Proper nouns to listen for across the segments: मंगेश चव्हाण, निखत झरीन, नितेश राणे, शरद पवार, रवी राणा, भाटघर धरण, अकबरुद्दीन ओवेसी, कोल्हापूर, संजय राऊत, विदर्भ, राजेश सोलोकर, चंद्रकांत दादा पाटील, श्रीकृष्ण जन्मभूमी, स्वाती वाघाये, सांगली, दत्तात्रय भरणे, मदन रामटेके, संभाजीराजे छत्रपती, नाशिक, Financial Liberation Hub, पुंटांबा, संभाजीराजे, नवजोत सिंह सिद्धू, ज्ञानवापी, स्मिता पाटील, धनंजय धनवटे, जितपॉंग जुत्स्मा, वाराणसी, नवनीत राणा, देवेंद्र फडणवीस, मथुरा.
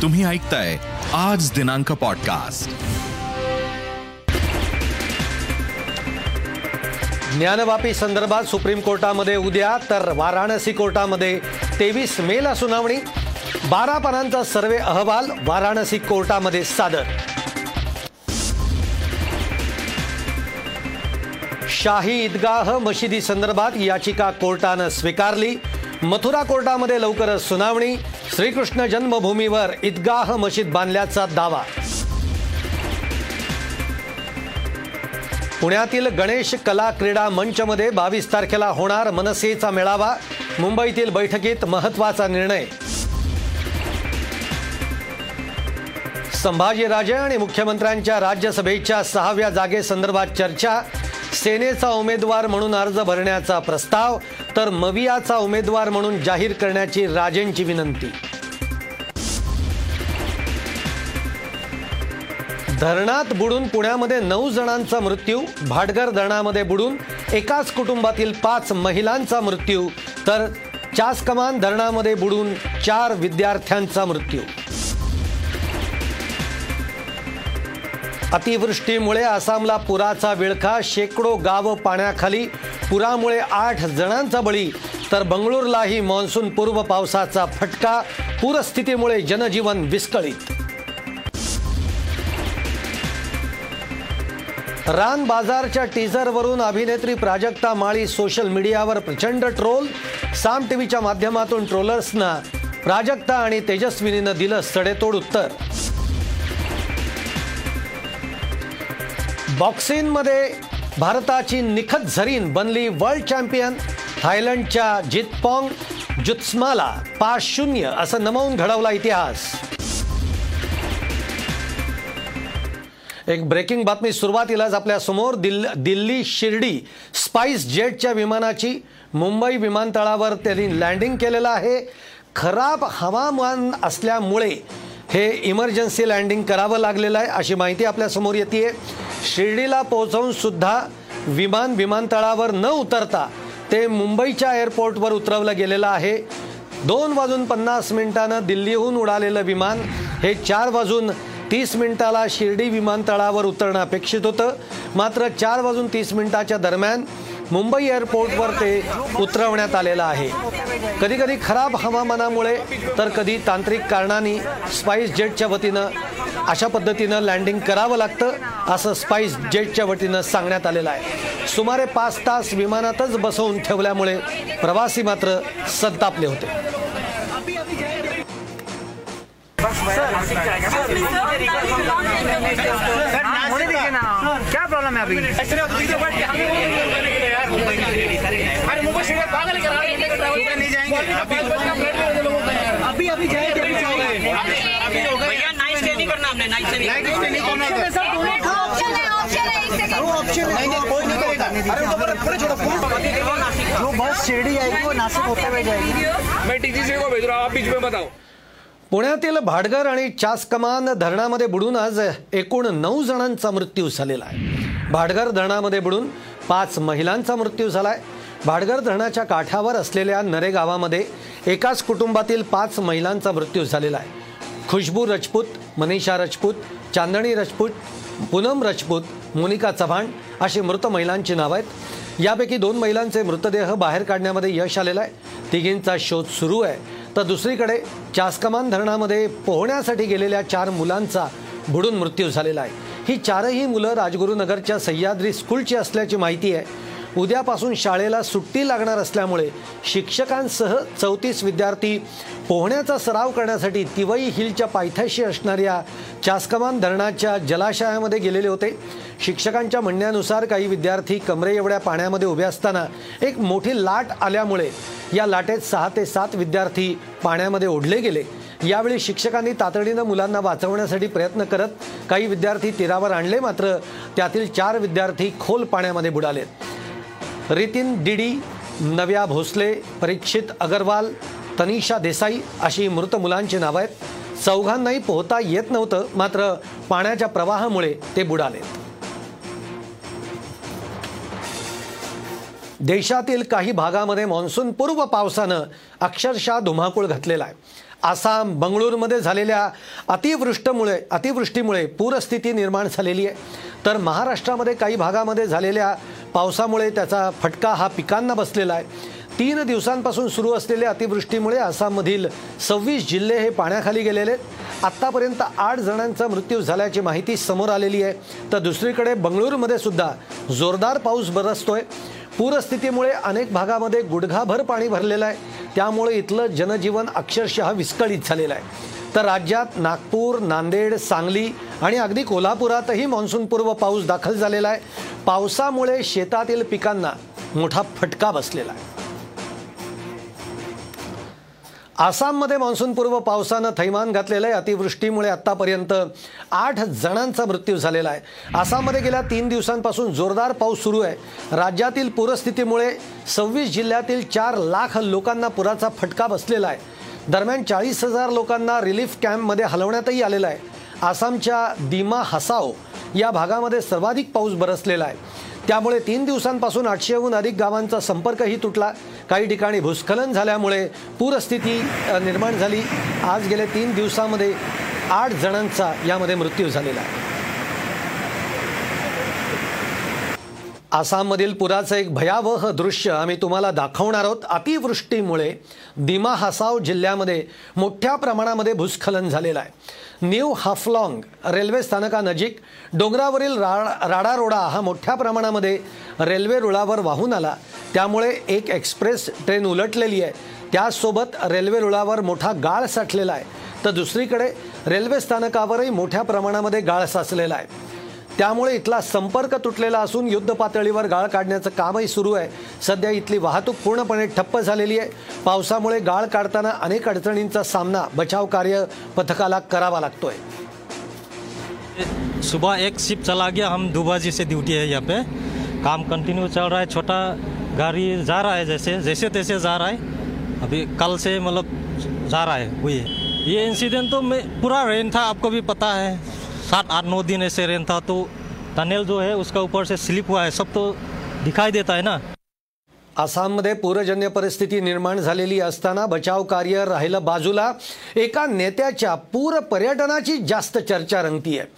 तुम्ही ऐकताय आज दिनांक पॉडकास्ट. ज्ञानवापी संदर्भात सुप्रीम कोर्टामध्ये उद्या तर वाराणसी कोर्टामध्ये 23 मेला सुनावणी. 12 पानांचा सर्वे अहवाल वाराणसी कोर्टामध्ये सादर. शाही ईदगाह मशिदी संदर्भात याचिका कोर्टानं स्वीकारली. मथुरा कोर्टामध्ये लवकरच सुनावणी. श्रीकृष्ण जन्मभूमीवर ईदगाह मशीद बांधल्याचा दावा. पुण्यातील गणेश कला क्रीडा मंचमध्ये 22 तारखेला होणार मनसेचा मेळावा. मुंबईतील बैठकीत महत्त्वाचा निर्णय. संभाजीराजे आणि मुख्यमंत्र्यांच्या राज्यसभेच्या 6व्या जागेसंदर्भात चर्चा. सेनेचा उमेदवार म्हणून अर्ज भरण्याचा प्रस्ताव तर मवियाचा उमेदवार म्हणून जाहीर करण्याची राजेंची विनंती. धरणात बुडून पुण्यामध्ये 9 जणांचा मृत्यू. भाटघर धरणामध्ये बुडून एकाच कुटुंबातील 5 महिलांचा मृत्यू तर चासकमान धरणामध्ये बुडून 4 विद्यार्थ्यांचा मृत्यू. अतिवृष्टीमुळे आसामला पुराचा विळखा. शेकडो गावं पाण्याखाली. पुरामुळे 8 जणांचा बळी तर बंगळूरलाही मान्सून पूर्व पावसाचा फटका. पूरस्थितीमुळे जनजीवन विस्कळीत. रान बाजारच्या टीझरवरून अभिनेत्री प्राजक्ता माळी सोशल मीडियावर प्रचंड ट्रोल. साम टीव्हीच्या माध्यमातून ट्रोलर्सना प्राजक्ता आणि तेजस्विनीनं दिलं सडेतोड उत्तर. बॉक्सिंगमध्ये भारताची निखत झरीन बनली वर्ल्ड चॅम्पियन. थायलंडच्या जितपॉंग जुत्स्माला 5-0 असं नमवून घडवला इतिहास. एक ब्रेकिंग बातमी सुरुवातीलाच आपल्यासमोर. दिल्ली शिर्डी स्पाईस जेटच्या विमानाची मुंबई विमानतळावर त्यांनी लँडिंग केलेलं आहे. खराब हवामान असल्यामुळे हे इमर्जन्सी लँडिंग करावं लागलेलं आहे अशी माहिती आपल्यासमोर येते. शिर्डीला पोहोचवून सुद्धा विमान विमानतळावर न उतरता ते मुंबईच्या एअरपोर्टवर उतरवलं गेलेलं आहे. 2:50 दिल्लीहून उडालेलं विमान हे 4:30 शिर्डी विमानतळावर उतरणं अपेक्षित होतं. मात्र 4:30 दरम्यान मुंबई एअरपोर्टवर ते उतरवण्यात आलेलं आहे. कधी कधी खराब हवामानामुळे तर कधी तांत्रिक कारणांनी स्पाईस जेटच्या वतीनं अशा पद्धतीनं लँडिंग करावं लागतं असं स्पाईस जेटच्या वतीनं सांगण्यात आलेलं आहे. सुमारे 5 तास विमानातच बसवून ठेवल्यामुळे प्रवासी मात्र संतापले होते. पुण्यातील भाटघर आणि चासकमान धरणामध्ये बुडून आज एकूण 9 जणांचा मृत्यू झालेला आहे. भाटघर धरणामध्ये बुडून 5 महिलांचा मृत्यू झाला आहे. भाटघर धरणाच्या काठावर असलेल्या नरे गावामध्ये एकाच कुटुंबातील 5 महिलांचा मृत्यू झालेला आहे. खुशबू राजपूत, मनीषा राजपूत, चांदणी राजपूत, पूनम राजपूत, मोनिका चव्हाण अशी मृत महिलांची नावं आहेत. यापैकी 2 महिलांचे मृतदेह बाहेर काढण्यामध्ये यश आलेलं आहे. तिघींचा शोध सुरू आहे. तर दुसरीकडे चासकमान धरणामध्ये पोहण्यासाठी गेलेल्या 4 मुलांचा बुडून मृत्यू झालेला आहे. ही 4ही मुलं राजगुरुनगरच्या सह्याद्री स्कूलची असल्याची माहिती आहे. उद्यापासून शाळेला सुट्टी लागणार असल्यामुळे शिक्षकांसह 34 विद्यार्थी पोहण्याचा सराव करण्यासाठी तिवई हिलच्या पायथ्याशी असणाऱ्या चासकमान धरणाच्या जलाशयामध्ये गेलेले होते. शिक्षकांच्या म्हणण्यानुसार काही विद्यार्थी कमरे एवढ्या पाण्यामध्ये उभे असताना एक मोठी लाट आल्यामुळे या लाटेत 6 ते 7 विद्यार्थी पाण्यामध्ये ओढले गेले. यावेळी शिक्षकांनी तातडीनं मुलांना वाचवण्यासाठी प्रयत्न करत काही विद्यार्थी तीरावर आणले. मात्र त्यातील 4 विद्यार्थी खोल पाण्यामध्ये बुडाले. रितीन डिडी, नव्या भोसले, परीक्षित अगरवाल, तनिषा देसाई अशी मृत मुलांची नावं आहेत. 4घांनाही पोहता येत नव्हतं, मात्र पाण्याच्या प्रवाहामुळे ते बुडाले. देशातील काही भागामध्ये मान्सून पूर्व पावसानं अक्षरशः धुमाकूळ घातलेला आहे. आसाम, बंगळूरमध्ये झालेल्या अतिवृष्टीमुळे पूरस्थिती निर्माण झालेली आहे. तर महाराष्ट्रामध्ये काही भागामध्ये झालेल्या पावसामुळे त्याचा फटका हा पिकांना बसलेला आहे. 3 दिवसांपासून सुरू असलेल्या अतिवृष्टीमुळे आसाममधील 26 जिल्हे हे पाण्याखाली गेलेले आहेत. आत्तापर्यंत 8 जणांचा मृत्यू झाल्याची माहिती समोर आलेली आहे. तर दुसरीकडे बंगळूरमध्ये सुद्धा जोरदार पाऊस बरसतोय. पूरस्थितीमुळे अनेक भागामध्ये गुडघाभर पाणी भरलेलं आहे, त्यामुळे इथलं जनजीवन अक्षरशः विस्कळीत झालेलं आहे. तर राज्यात नागपूर, नांदेड, सांगली आणि अगदी कोल्हापुरातही मान्सूनपूर्व पाऊस दाखल झालेला आहे. पावसामुळे शेतातील पिकांना मोठा फटका बसलेला आहे. आसाममध्ये मान्सूनपूर्व पावसानं थैमान घातलेलं आहे. अतिवृष्टीमुळे आत्तापर्यंत 8 जणांचा मृत्यू झालेला आहे. आसाममध्ये गेल्या 3 दिवसांपासून जोरदार पाऊस सुरू आहे. राज्यातील पूरस्थितीमुळे 26 जिल्ह्यातील 4 लाख लोकांना पुराचा फटका बसलेला आहे. दरम्यान 40,000 लोकांना रिलीफ कॅम्पमध्ये हलवण्यातही आलेलं आहे. आसामच्या दिमा हसाओ या भागामध्ये सर्वाधिक पाऊस बरसलेला आहे. त्यामुळे 3 दिवसांपासून 800हून अधिक गावांचा संपर्कही तुटला. काही ठिकाणी भूस्खलन झाल्यामुळे पूरस्थिती निर्माण झाली. आज गेल्या 3 दिवसामध्ये 8 जणांचा यामध्ये मृत्यू झालेला आहे. आसाममधील पुराचं एक भयावह दृश्य आम्ही तुम्हाला दाखवणार आहोत. अतिवृष्टीमुळे दिमा हसाओ जिल्ह्यामध्ये मोठ्या प्रमाणामध्ये भूस्खलन झालेलं आहे. न्यू हाफलांग रेल्वे स्थानकानजीक डोंगरावरील राडारोडा हा मोठ्या प्रमाणामध्ये रेल्वे रुळावर वाहून आला. त्यामुळे एक एक्सप्रेस ट्रेन उलटलेली आहे, त्यासोबत रेल्वे रुळावर मोठा गाळ साठलेला आहे. तर दुसरीकडे रेल्वे स्थानकावरही मोठ्या प्रमाणामध्ये गाळ साचलेला आहे. त्यामुळे इथला संपर्क तुटलेला असून युद्धपातळीवर गाळ काढण्याचं कामही सुरू आहे. सध्या इथली वाहतूक पूर्णपणे ठप्प झालेली आहे. पावसामुळे गाळ काढताना अनेक अडचणींचा सामना बचाव कार्य पथकाला करावा लागतोय. सुबह एक शिप चला गया, हम 2 बजे से ड्यूटी है यहाँ पे, काम कंटिन्यू चल रहा है. छोटा गाड़ी जा रहा है, जैसे तैसे जा रहा है. अभी कल से मतलब जा रहा है. हुई है ये इंसिडेंट. तो पूरा रेन था, आपको भी पता है, 7-8-9 दिन ऐसे रेन था. तो टनल जो है उसका ऊपर से स्लिप हुआ है, सब तो दिखाई देता है ना. आसाममध्ये पूरजन्य परिस्थिती निर्माण झालेली असताना बचाव कार्य राहिलं बाजूला. एका नेत्याच्या पूर पर्यटनाची जास्त चर्चा रंगती आहे.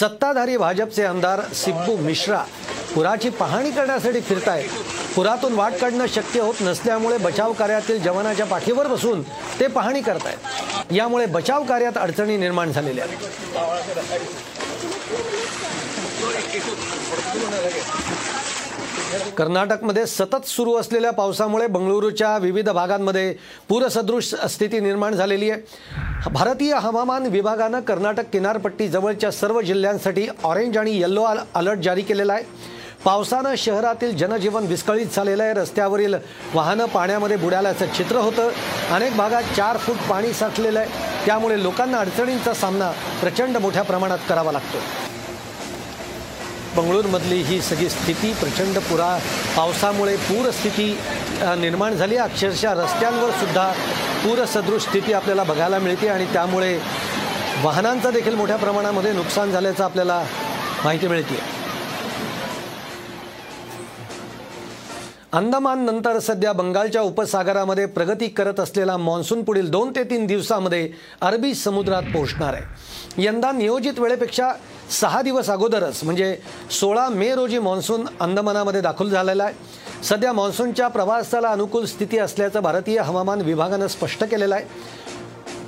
सत्ताधारी भाजपचे आमदार सिब्बू मिश्रा पुराची पाहणी करण्यासाठी फिरत आहेत. पुरातून वाट काढणं शक्य होत नसल्यामुळे बचाव कार्यातील जवानाच्या पाठीवर बसून ते पाहणी करत आहेत. यामुळे बचाव कार्यात अडचणी निर्माण झालेल्या आहेत. कर्नाटकमध्ये सतत सुरू असलेल्या पावसामुळे बंगळुरूच्या विविध भागांमध्ये पूरसदृश स्थिती निर्माण झालेली आहे. भारतीय हवामान विभागानं कर्नाटक किनारपट्टीजवळच्या सर्व जिल्ह्यांसाठी ऑरेंज आणि येलो अलर्ट जारी केलेला आहे. पावसानं शहरातील जनजीवन विस्कळीत झालेलं आहे. रस्त्यावरील वाहनं पाण्यामध्ये बुडाल्याचं चित्र होतं. अनेक भागात 4 फूट पाणी साठलेलं आहे. त्यामुळे लोकांना अडचणींचा सामना प्रचंड मोठ्या प्रमाणात करावा लागतो. बंगळूरमधली ही सगळी स्थिती प्रचंड पावसामुळे पूरस्थिती निर्माण झाली. अक्षरशः रस्त्यांवर सुद्धा पूरसदृश स्थिती आपल्याला बघायला मिळते आणि त्यामुळे वाहनांचं देखील मोठ्या प्रमाणामध्ये नुकसान झाल्याचं आपल्याला माहिती मिळते. अंदमान नंतर सध्या बंगालच्या उपसागरामध्ये प्रगती करत असलेला मान्सून पुढील 2 ते 3 दिवसामध्ये अरबी समुद्रात पोहोचणार आहे. यंदा नियोजित वेळेपेक्षा 6 दिवस अगोदरच म्हणजे 16 मे रोजी मान्सून अंदमानामध्ये दाखल झालेला आहे. सध्या मान्सूनच्या प्रवासाला अनुकूल स्थिती असल्याचं भारतीय हवामान विभागानं स्पष्ट केलेलं आहे.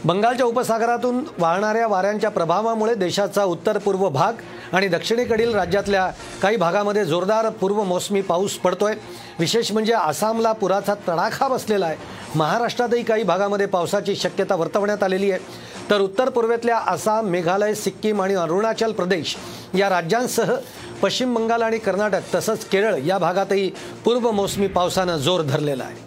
बंगालच्या उपसागरातून वाहणाऱ्या वाऱ्यांच्या प्रभावामुळे देशाचा उत्तर पूर्व भाग आणि दक्षिणेकडील राज्यातल्या काही भागामध्ये जोरदार पूर्वमोसमी पाऊस पडतोय. विशेष म्हणजे आसामला पुराचा तडाखा बसलेला आहे. महाराष्ट्रातही काही भागामध्ये पावसाची शक्यता वर्तवण्यात आलेली आहे. तर उत्तर पूर्वेतल्या आसाम, मेघालय, सिक्कीम आणि अरुणाचल प्रदेश या राज्यांसह पश्चिम बंगाल आणि कर्नाटक तसंच केरळ या भागातही पूर्वमोसमी पावसानं जोर धरलेला आहे.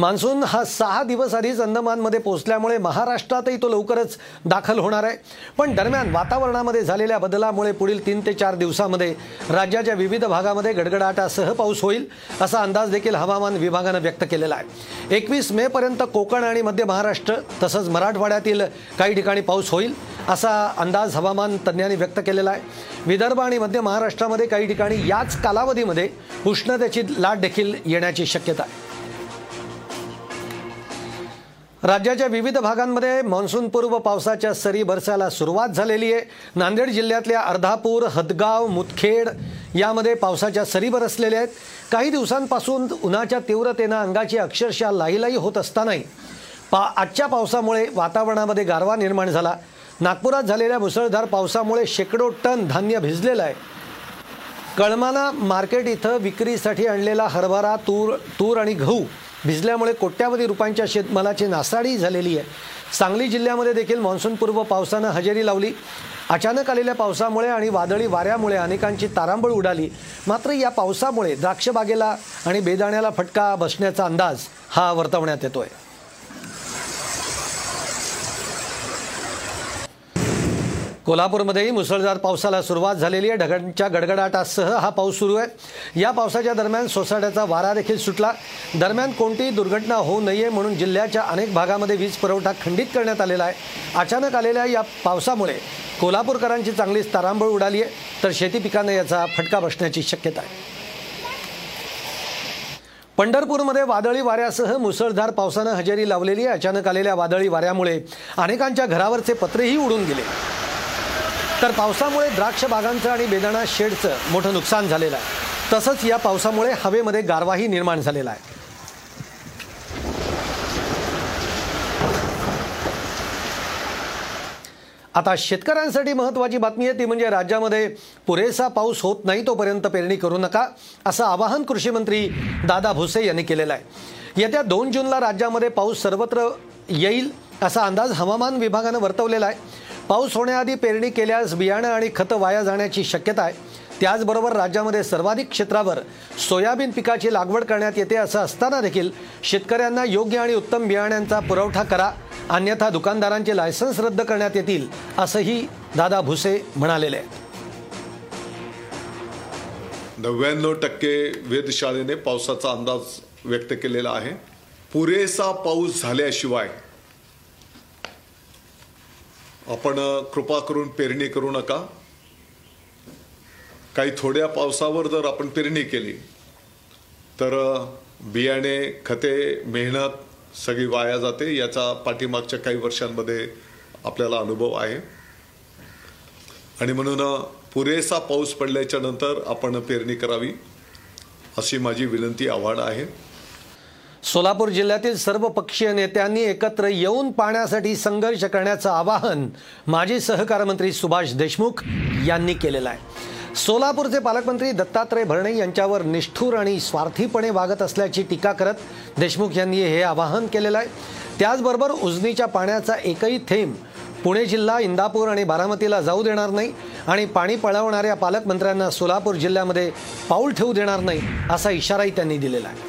मान्सून हा 6 दिवस आधीच अंदमानमध्ये पोहोचल्यामुळे महाराष्ट्रातही तो लवकरच दाखल होणार आहे. पण दरम्यान वातावरणामध्ये झालेल्या बदलामुळे पुढील 3 ते 4 दिवसामध्ये राज्याच्या विविध भागामध्ये गडगडाटासह पाऊस होईल असा अंदाज देखील हवामान विभागानं व्यक्त केलेला आहे. 21 मेपर्यंत कोकण आणि मध्य महाराष्ट्र तसंच मराठवाड्यातील काही ठिकाणी पाऊस होईल असा अंदाज हवामान तज्ज्ञांनी व्यक्त केलेला आहे. विदर्भ आणि मध्य महाराष्ट्रामध्ये काही ठिकाणी याच कालावधीमध्ये उष्णतेची लाट देखील येण्याची शक्यता आहे. राज्याच्या विविध भागांमध्ये मान्सूनपूर्व पावसाच्या सरी बरसायला सुरुवात झालेली आहे. नांदेड जिल्ह्यातल्या अर्धापूर, हदगाव, मुदखेड यामध्ये पावसाच्या सरी बरसलेल्या आहेत. काही दिवसांपासून उन्हाच्या तीव्रतेनं अंगाची अक्षरशः लाहीलाही होत असतानाही आजच्या पावसामुळे वातावरणामध्ये गारवा निर्माण झाला. नागपुरात झालेल्या मुसळधार पावसामुळे शेकडो टन धान्य भिजलेलं आहे. कळमाना मार्केट इथं विक्रीसाठी आणलेला हरभरा, तूर आणि गहू भिजल्यामुळे कोट्यावधी रुपयांच्या शेतमालाची नासाडी झालेली आहे. सांगली जिल्ह्यामध्ये देखील मान्सूनपूर्व पावसानं हजेरी लावली. अचानक आलेल्या पावसामुळे आणि वादळी वाऱ्यामुळे अनेकांची तारांबळ उडाली. मात्र या पावसामुळे द्राक्षबागेला आणि बेदाण्याला फटका बसण्याचा अंदाज हा वर्तवण्यात येतोय. कोल्हापूरमध्येही मुसळधार पावसाला सुरुवात झालेली आहे. ढगांच्या गडगडाटासह हा पाऊस सुरू आहे. या पावसाच्या दरम्यान सोसाट्याचा वारा देखील सुटला. दरम्यान कोणतीही दुर्घटना होऊ नये म्हणून जिल्ह्याच्या अनेक भागामध्ये वीज पुरवठा खंडित करण्यात आलेला आहे. अचानक आलेल्या या पावसामुळे कोल्हापूरकरांची चांगलीच तारांबळ उडाली आहे, तर शेती पिकांना याचा फटका बसण्याची शक्यता आहे. पंढरपूरमध्ये वादळी वाऱ्यासह मुसळधार पावसानं हजेरी लावलेली आहे. अचानक आलेल्या वादळी वाऱ्यामुळे अनेकांच्या घरावरचे पत्रेही उडून गेले, तर पावसामुळे द्राक्ष बागांचं आणि बेदाणा शेडचं मोठं नुकसान झालेलं आहे. तसंच या पावसामुळे हवेमध्ये गारवाही निर्माण झालेला आहे. आता शेतकऱ्यांसाठी महत्त्वाची बातमी आहे, ती म्हणजे राज्यामध्ये पुरेसा पाऊस होत नाही तोपर्यंत पेरणी करू नका, असं आवाहन कृषी मंत्री दादा भुसे यांनी केलेलं आहे. येत्या 2 जूनला राज्यामध्ये पाऊस सर्वत्र येईल असा अंदाज हवामान विभागानं वर्तवलेला आहे. पाऊस होण्याआधी पेरणी केल्यास बियाणं आणि खतं वाया जाण्याची शक्यता आहे. त्याचबरोबर राज्यामध्ये सर्वाधिक क्षेत्रावर सोयाबीन पिकाची लागवड करण्यात येते, असं असताना देखील शेतकऱ्यांना योग्य आणि उत्तम बियाण्यांचा पुरवठा करा, अन्यथा दुकानदारांचे लायसन्स रद्द करण्यात येतील, असंही दादा भुसे म्हणालेले आहेत. 99% वेधशाळेने पावसाचा अंदाज व्यक्त केलेला आहे. पुरेसा पाऊस झाल्याशिवाय आपण कृपा करून पेरणी करू नका. काही थोड्या पावसावर जर आपण पेरणी केली तर बियाणे, खते, मेहनत सगळी वाया जाते. याचा पाठीमागच्या काही वर्षांमध्ये आपल्याला अनुभव आहे आणि म्हणून पुरेसा पाऊस पडल्याच्या नंतर आपण पेरणी करावी, अशी माझी विनंती आव्हाड आहे. सोलापूर जिल्ह्यातील सर्व पक्षीय नेत्यांनी एकत्र येऊन पाण्यासाठी संघर्ष करण्याचं आवाहन माजी सहकारमंत्री सुभाष देशमुख यांनी केलेलं आहे. सोलापूरचे पालकमंत्री दत्तात्रय भरणे यांच्यावर निष्ठूर आणि स्वार्थीपणे वागत असल्याची टीका करत देशमुख यांनी हे आवाहन केलेलं आहे. त्याचबरोबर उजनीच्या पाण्याचा एकही थेंब पुणे जिल्हा, इंदापूर आणि बारामतीला जाऊ देणार नाही आणि पाणी पळवणाऱ्या पालकमंत्र्यांना सोलापूर जिल्ह्यामध्ये पाऊल ठेवू देणार नाही, असा इशाराही त्यांनी दिलेला आहे.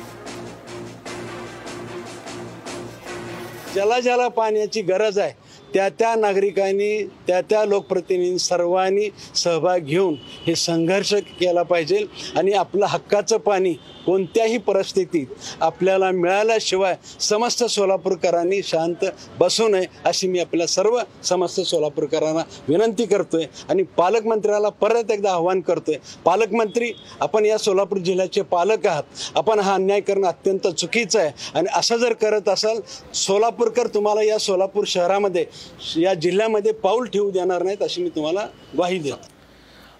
ज्याला ज्याला पाण्याची गरज आहे त्या नागरिकांनी, त्या लोकप्रतिनिधींनी सर्वांनी सहभाग घेऊन हे संघर्ष केला पाहिजे आणि आपलं हक्काचं पाणी कोणत्याही परिस्थितीत आपल्याला मिळाल्याशिवाय समस्त सोलापूरकरांनी शांत बसू नये, अशी मी आपल्या सर्व समस्त सोलापूरकरांना विनंती करतोय आणि पालकमंत्र्याला परत एकदा आव्हान करतोय. पालकमंत्री, आपण या सोलापूर जिल्ह्याचे पालक आहात. आपण हा अन्याय करणं अत्यंत चुकीचं आहे आणि असं जर करत असाल सोलापूरकर तुम्हाला या सोलापूर शहरामध्ये, या जिल्ह्यामध्ये पाऊल ठेवू देणार नाहीत, अशी मी तुम्हाला ग्वाही देतो.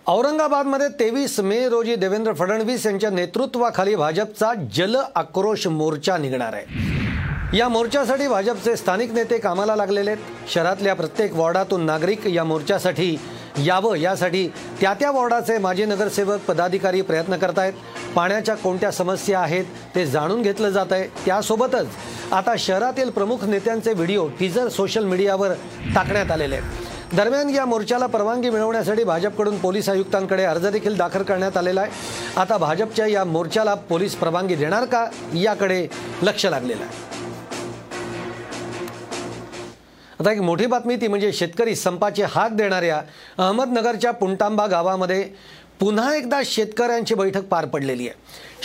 औरंगाबादमध्ये 23 मे रोजी देवेंद्र फडणवीस यांच्या नेतृत्वाखाली भाजपचा जल आक्रोश मोर्चा निघणार आहे. या मोर्चासाठी भाजपचे स्थानिक नेते कामाला लागलेले आहेत. शहरातल्या प्रत्येक वॉर्डातून नागरिक या मोर्चासाठी यावं यासाठी त्या वॉर्डाचे माजी नगरसेवक, पदाधिकारी प्रयत्न करत आहेत. पाण्याच्या कोणत्या समस्या आहेत ते जाणून घेतलं जात आहे. त्यासोबतच आता शहरातील प्रमुख नेत्यांचे व्हिडिओ टीजर सोशल मीडियावर टाकण्यात आलेले आहेत. दरम्यान या मोर्चाला परवानगी मिळवण्यासाठी भाजपकडून पोलीस आयुक्तांकडे अर्ज देखील दाखल करण्यात आलेला आहे. आता भाजपच्या या मोर्चाला पोलीस परवानगी देणार का, याकडे लक्ष लागलेलं आहे. आता एक मोठी बातमी ती म्हणजे शेतकरी संपाचे हाक देणाऱ्या अहमदनगरच्या पुंटांबा गावामध्ये पुन्हा एकदा शेतकऱ्यांची बैठक पार पडलेली आहे.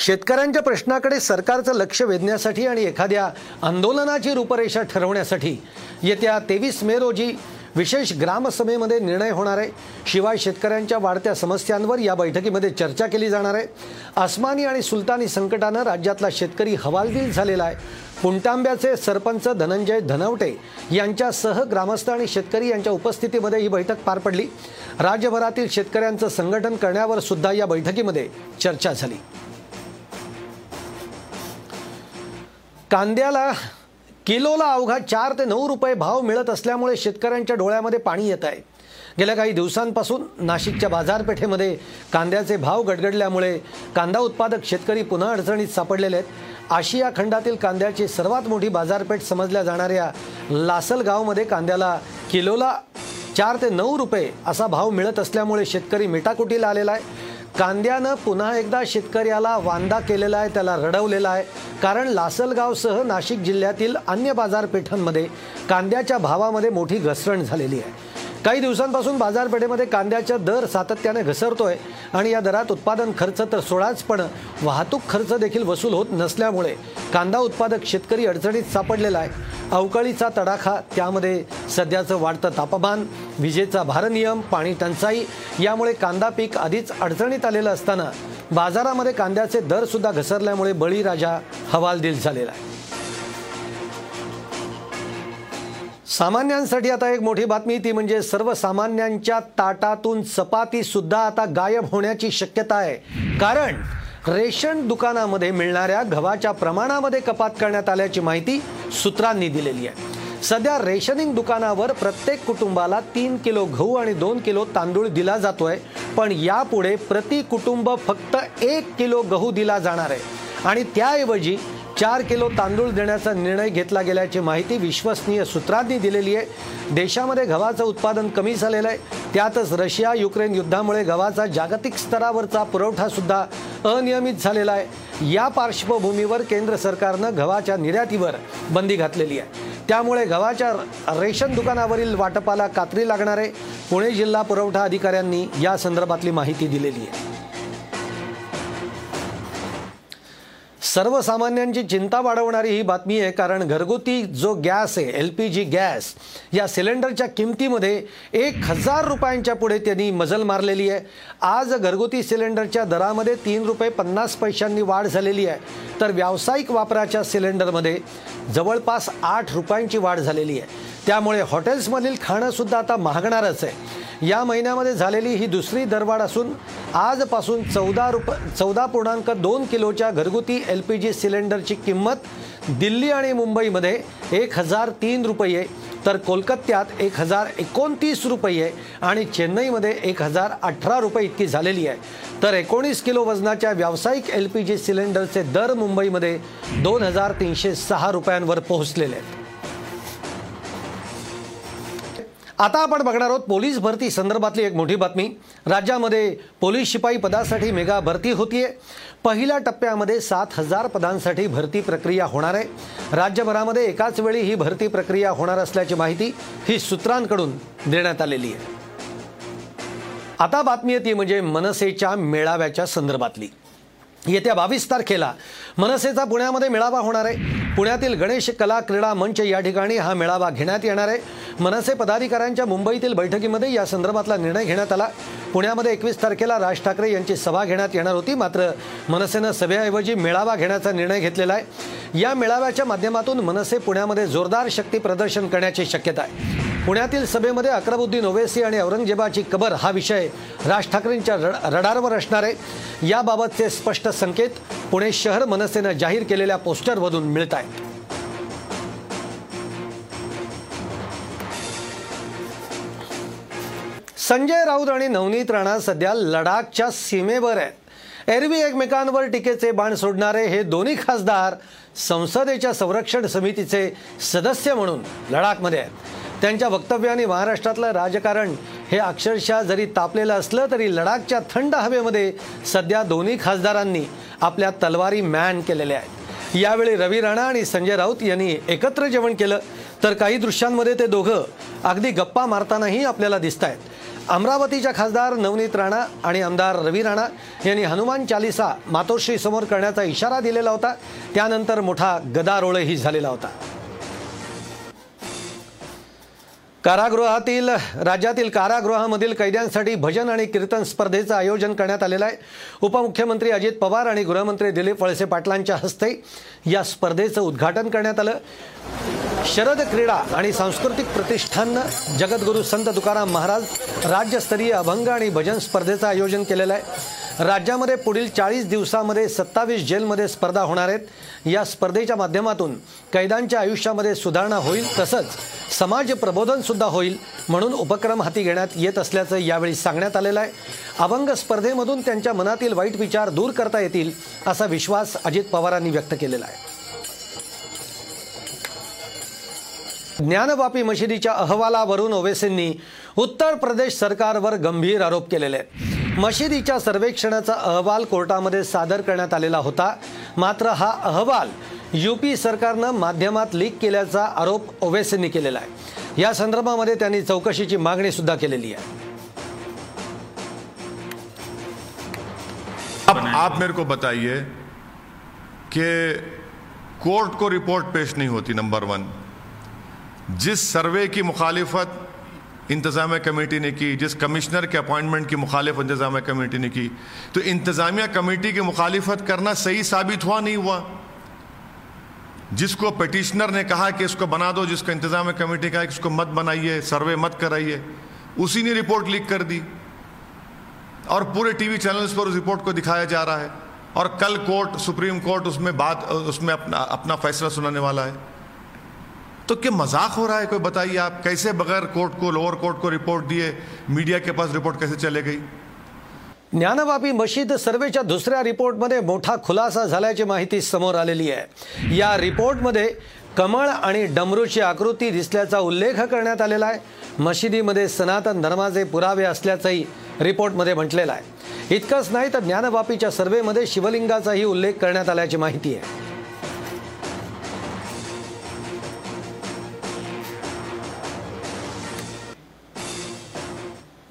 शेतकऱ्यांच्या प्रश्नाकडे सरकारचं लक्ष वेधण्यासाठी आणि एखाद्या आंदोलनाची रूपरेषा ठरवण्यासाठी येत्या 23 मे रोजी विशेष ग्रामसभेमध्ये निर्णय होणार आहे. शिवाय शेतकऱ्यांच्या वाढत्या समस्यांवर या बैठकीमध्ये चर्चा केली जाणार आहे. आसमानी आणि सुलतानी संकटानं राज्यातला शेतकरी हवालदिल झालेला आहे. पुंटांब्याचे सरपंच धनंजय धनवटे यांच्यासह ग्रामस्थ आणि शेतकरी यांच्या उपस्थितीमध्ये ही बैठक पार पडली. राज्यभरातील शेतकऱ्यांचं संघटन करण्यावर सुद्धा या बैठकीमध्ये चर्चा झाली. कांद्याला किलोला अवघा 4 ते 9 रुपये भाव मिळत असल्यामुळे शेतकऱ्यांच्या डोळ्यामध्ये पाणी येत आहे. गेल्या काही दिवसांपासून नाशिकच्या बाजारपेठेमध्ये कांद्याचे भाव गडगडल्यामुळे कांदा उत्पादक शेतकरी पुन्हा अडचणीत सापडलेले आहेत. आशिया खंडातील कांद्याची सर्वात मोठी बाजारपेठ समजल्या जाणाऱ्या लासलगावमध्ये कांद्याला किलोला 4 ते 9 रुपये असा भाव मिळत असल्यामुळे शेतकरी मेटाकुटीला आलेला आहे. कांद्यानं पुन्हा एकदा शेतकऱ्याला वांदा केलेला आहे, त्याला रडवलेला आहे. कारण लासलगावसह नाशिक जिल्ह्यातील अन्य बाजारपेठांमध्ये कांद्याच्या भावामध्ये मोठी घसरण झालेली आहे. काही दिवसांपासून बाजारपेठेमध्ये कांद्याचा दर सातत्याने घसरतोय आणि या दरात उत्पादन खर्च तर सोडाच, पण वाहतूक खर्च देखील वसूल होत नसल्यामुळे कांदा उत्पादक शेतकरी अडचणीत सापडलेला आहे. अवकाळीचा तडाखा, त्यामध्ये सध्याचं वाढतं तापमान, विजेचा भारनियम, पाणी टंचाई यामुळे कांदा पीक आधीच अडचणीत आलेलं असताना बाजारामध्ये कांद्याचे दरसुद्धा घसरल्यामुळे बळीराजा हवालदिल झालेला आहे. सामान्यांसाठी आता एक मोठी बातमी, ती म्हणजे सर्वसामान्यांच्या ताटातून चपातीसुद्धा आता गायब होण्याची शक्यता आहे. कारण रेशन दुकानामध्ये मिळणाऱ्या गव्हाच्या प्रमाणामध्ये कपात करण्यात आल्याची माहिती सूत्रांनी दिलेली आहे. सध्या रेशनिंग दुकानावर प्रत्येक कुटुंबाला 3 किलो गहू आणि 2 किलो तांदूळ दिला जातोय. पण यापुढे प्रति कुटुंब फक्त 1 किलो गहू दिला जाणार आहे आणि त्याऐवजी 4 किलो तांदूळ देण्याचा निर्णय घेतला गेल्याची माहिती विश्वसनीय सूत्रांनी दिलेली आहे. देशामध्ये गव्हाचं उत्पादन कमी झालेलं आहे. त्यातच रशिया युक्रेन युद्धामुळे गव्हाचा जागतिक स्तरावरचा पुरवठासुद्धा अनियमित झालेला आहे. या पार्श्वभूमीवर केंद्र सरकारनं गव्हाच्या निर्यातीवर बंदी घातलेली आहे. त्यामुळे गव्हाच्या रेशन दुकानावरील वाटपाला कात्री लागणार आहे. पुणे जिल्हा पुरवठा अधिकाऱ्यांनी या संदर्भातली माहिती दिलेली आहे. सर्वसामान्यांची चिंता वाढवणारी ही बातमी आहे. कारण घरगुती जो गॅस आहे, LPG गॅस, या सिलेंडरच्या किमतीमध्ये 1000 रुपयांच्या पुढे त्यांनी मजल मारलेली आहे. आज घरगुती सिलेंडरच्या दरामध्ये 3 रुपये 50 पैशांनी वाढ झालेली आहे. तर व्यावसायिक वापराच्या सिलेंडरमध्ये जवळपास 8 रुपयांची वाढ झालेली आहे. त्यामुळे हॉटेल्समधील खाणंसुद्धा आता महागणारच आहे. या महिन्यामध्ये झालेली ही दुसरी दरवाढ असून आजपासून 14.2 किलोच्या घरगुती LPG सिलेंडरची किंमत दिल्ली आणि मुंबईमध्ये 1003 रुपये, तर कोलकात्यात 1029 रुपये आणि चेन्नईमध्ये 1018 रुपये इतकी झालेली आहे. तर 19 किलो वजनाच्या व्यावसायिक LPG सिलेंडरचे दर मुंबईमध्ये 2306 रुपयांवर पोहोचलेले आहेत. आता आपण बघणार आहोत पोलीस भरती संदर्भातली एक मोठी बातमी. राज्यामध्ये पोलीस शिपाई पदासाठी मेगा भरती होतीये. पहिल्या टप्प्यामध्ये 7000 पदांसाठी भरती प्रक्रिया होणार आहे. राज्यभरामध्ये एकाच वेळी ही भरती प्रक्रिया होणार असल्याची माहिती ही सूत्रांकडून देण्यात आलेली आहे. आता बातमी येते म्हणजे मनसेच्या मेळाव्याच्या संदर्भातली. येत्या 22 तारखेला मनसेचा पुण्यामध्ये मेळावा होणार आहे. पुण्यातील गणेश कला क्रीडा मंच या ठिकाणी हा मेळावा घेण्यात येणार आहे. मनसे पदाधिकाऱ्यांच्या मुंबईतील बैठकीमध्ये या संदर्भातला निर्णय घेण्यात आला. पुण्यामध्ये 21 तारखेला राज ठाकरे यांची सभा घेण्यात येणार होती, मात्र मनसेनं सभेऐवजी मेळावा घेण्याचा निर्णय घेतलेला आहे. या मेळाव्याच्या माध्यमातून मनसे पुण्यामध्ये जोरदार शक्ती प्रदर्शन करण्याची शक्यता आहे. पुण्यातील सभेमध्ये अकबरुद्दीन ओवेसी आणि औरंगजेबाची कबर हा विषय राज ठाकरेंच्या रडारवर असणार आहे. याबाबतचे स्पष्ट संकेत पुणे शहर मनसेनं जाहीर केलेल्या पोस्टरमधून मिळत आहेत. संजय राऊत आणि नवनीत राणा सध्या लडाखच्या सीमेवर आहेत. एरवी एकमेकांवर टीकेचे बाण सोडणारे हे दोन्ही खासदार संसदेच्या संरक्षण समितीचे सदस्य म्हणून लडाखमध्ये आहेत. त्यांच्या वक्तव्याने महाराष्ट्रातलं राजकारण हे अक्षरशः जरी तापलेलं असलं तरी लडाखच्या थंड हवेमध्ये सध्या दोन्ही खासदारांनी आपल्या तलवारी मॅन केलेल्या आहेत. यावेळी रवी राणा आणि संजय राऊत यांनी एकत्र जेवण केलं, तर काही दृश्यांमध्ये ते दोघं अगदी गप्पा मारतानाही आपल्याला दिसत आहेत. अमरावतीच्या खासदार नवनीत राणा आणि आमदार रवी राणा यांनी हनुमान चालिसा मातोश्रीसमोर करण्याचा इशारा दिलेला होता. त्यानंतर मोठा गदारोळही झालेला होता. कारागृहातील राज्यातील कारागृहामधील कैद्यांसाठी भजन आणि कीर्तन स्पर्धेचं आयोजन करण्यात आलेलं आहे. उपमुख्यमंत्री अजित पवार आणि गृहमंत्री दिलीप वळसे पाटलांच्या हस्ते या स्पर्धेचं उद्घाटन करण्यात आलं. शरद क्रीडा आणि सांस्कृतिक प्रतिष्ठाननं जगद्गुरू संत तुकाराम महाराज राज्यस्तरीय अभंग आणि भजन स्पर्धेचं आयोजन केलेलं आहे. राज्यामध्ये पुढील 40 दिवसामध्ये 27 जेलमध्ये स्पर्धा होणार आहेत. या स्पर्धेच्या माध्यमातून कैद्यांच्या आयुष्यामध्ये सुधारणा होईल तसंच समाज प्रबोधनसुद्धा होईल म्हणून उपक्रम हाती घेण्यात येत असल्याचं यावेळी सांगण्यात आलेलं आहे. अभंग स्पर्धेमधून त्यांच्या मनातील वाईट विचार दूर करता येतील असा विश्वास अजित पवारांनी व्यक्त केलेला आहे. ज्ञानवापी मशिदीच्या अहवालावरून ओवेसींनी उत्तर प्रदेश सरकारवर गंभीर आरोप केलेले आहेत. मशिदीच्या सर्वेक्षणाचा अहवाल कोर्टामध्ये सादर करण्यात आलेला होता, मात्र हा अहवाल यूपी सरकारनं माध्यमात लीक केल्याचा आरोप ओवेसींनी केलेला आहे. या संदर्भामध्ये त्यांनी चौकशीची मागणी सुद्धा केलेली आहे. आप मेरे को बताइए कि कोर्ट को रिपोर्ट पेश नहीं होती. नंबर वन, जिस सर्वे की मुखालिफत इंतजामिया कमेटी ने की, जिस कमिश्नर के अपॉइंटमेंट की मुखालिफत इंतजामिया कमेटी ने की, तो इंतजामिया कमेटी की मुखालिफत करना सही साबित हुआ नहीं हुआ. जिसको पिटिशनर ने कहा कि इसको बना दो, जिसको इंतजाम कमेटी कहा कि इसको मत बनाइए, सर्वे मत कराइए, उसी ने रिपोर्ट लीक कर दी और पूरे टीवी चैनल्स पर उस रिपोर्ट को दिखाया जा रहा है. और कल कोर्ट, सुप्रीम कोर्ट उसमें अपना फैसला सुनाने वाला है. तो क्या मजाक हो रहा है? कोई बताइए आप, कैसे बगैर कोर्ट को, लोअर कोर्ट को रिपोर्ट दिए मीडिया के पास रिपोर्ट कैसे चले गई? ज्ञानवापी मशीद सर्वेच्या दुसऱ्या रिपोर्टमध्ये मोठा खुलासा झाल्याची माहिती समोर आलेली आहे. या रिपोर्टमध्ये कमळ आणि डमरूची आकृती दिसल्याचा उल्लेख करण्यात आलेला आहे. मशिदीमध्ये सनातन धर्माचे पुरावे असल्याचंही रिपोर्टमध्ये म्हटलेलं आहे. इतकंच नाही तर ज्ञानवापीच्या सर्वेमध्ये शिवलिंगाचाही उल्लेख करण्यात आल्याची माहिती आहे.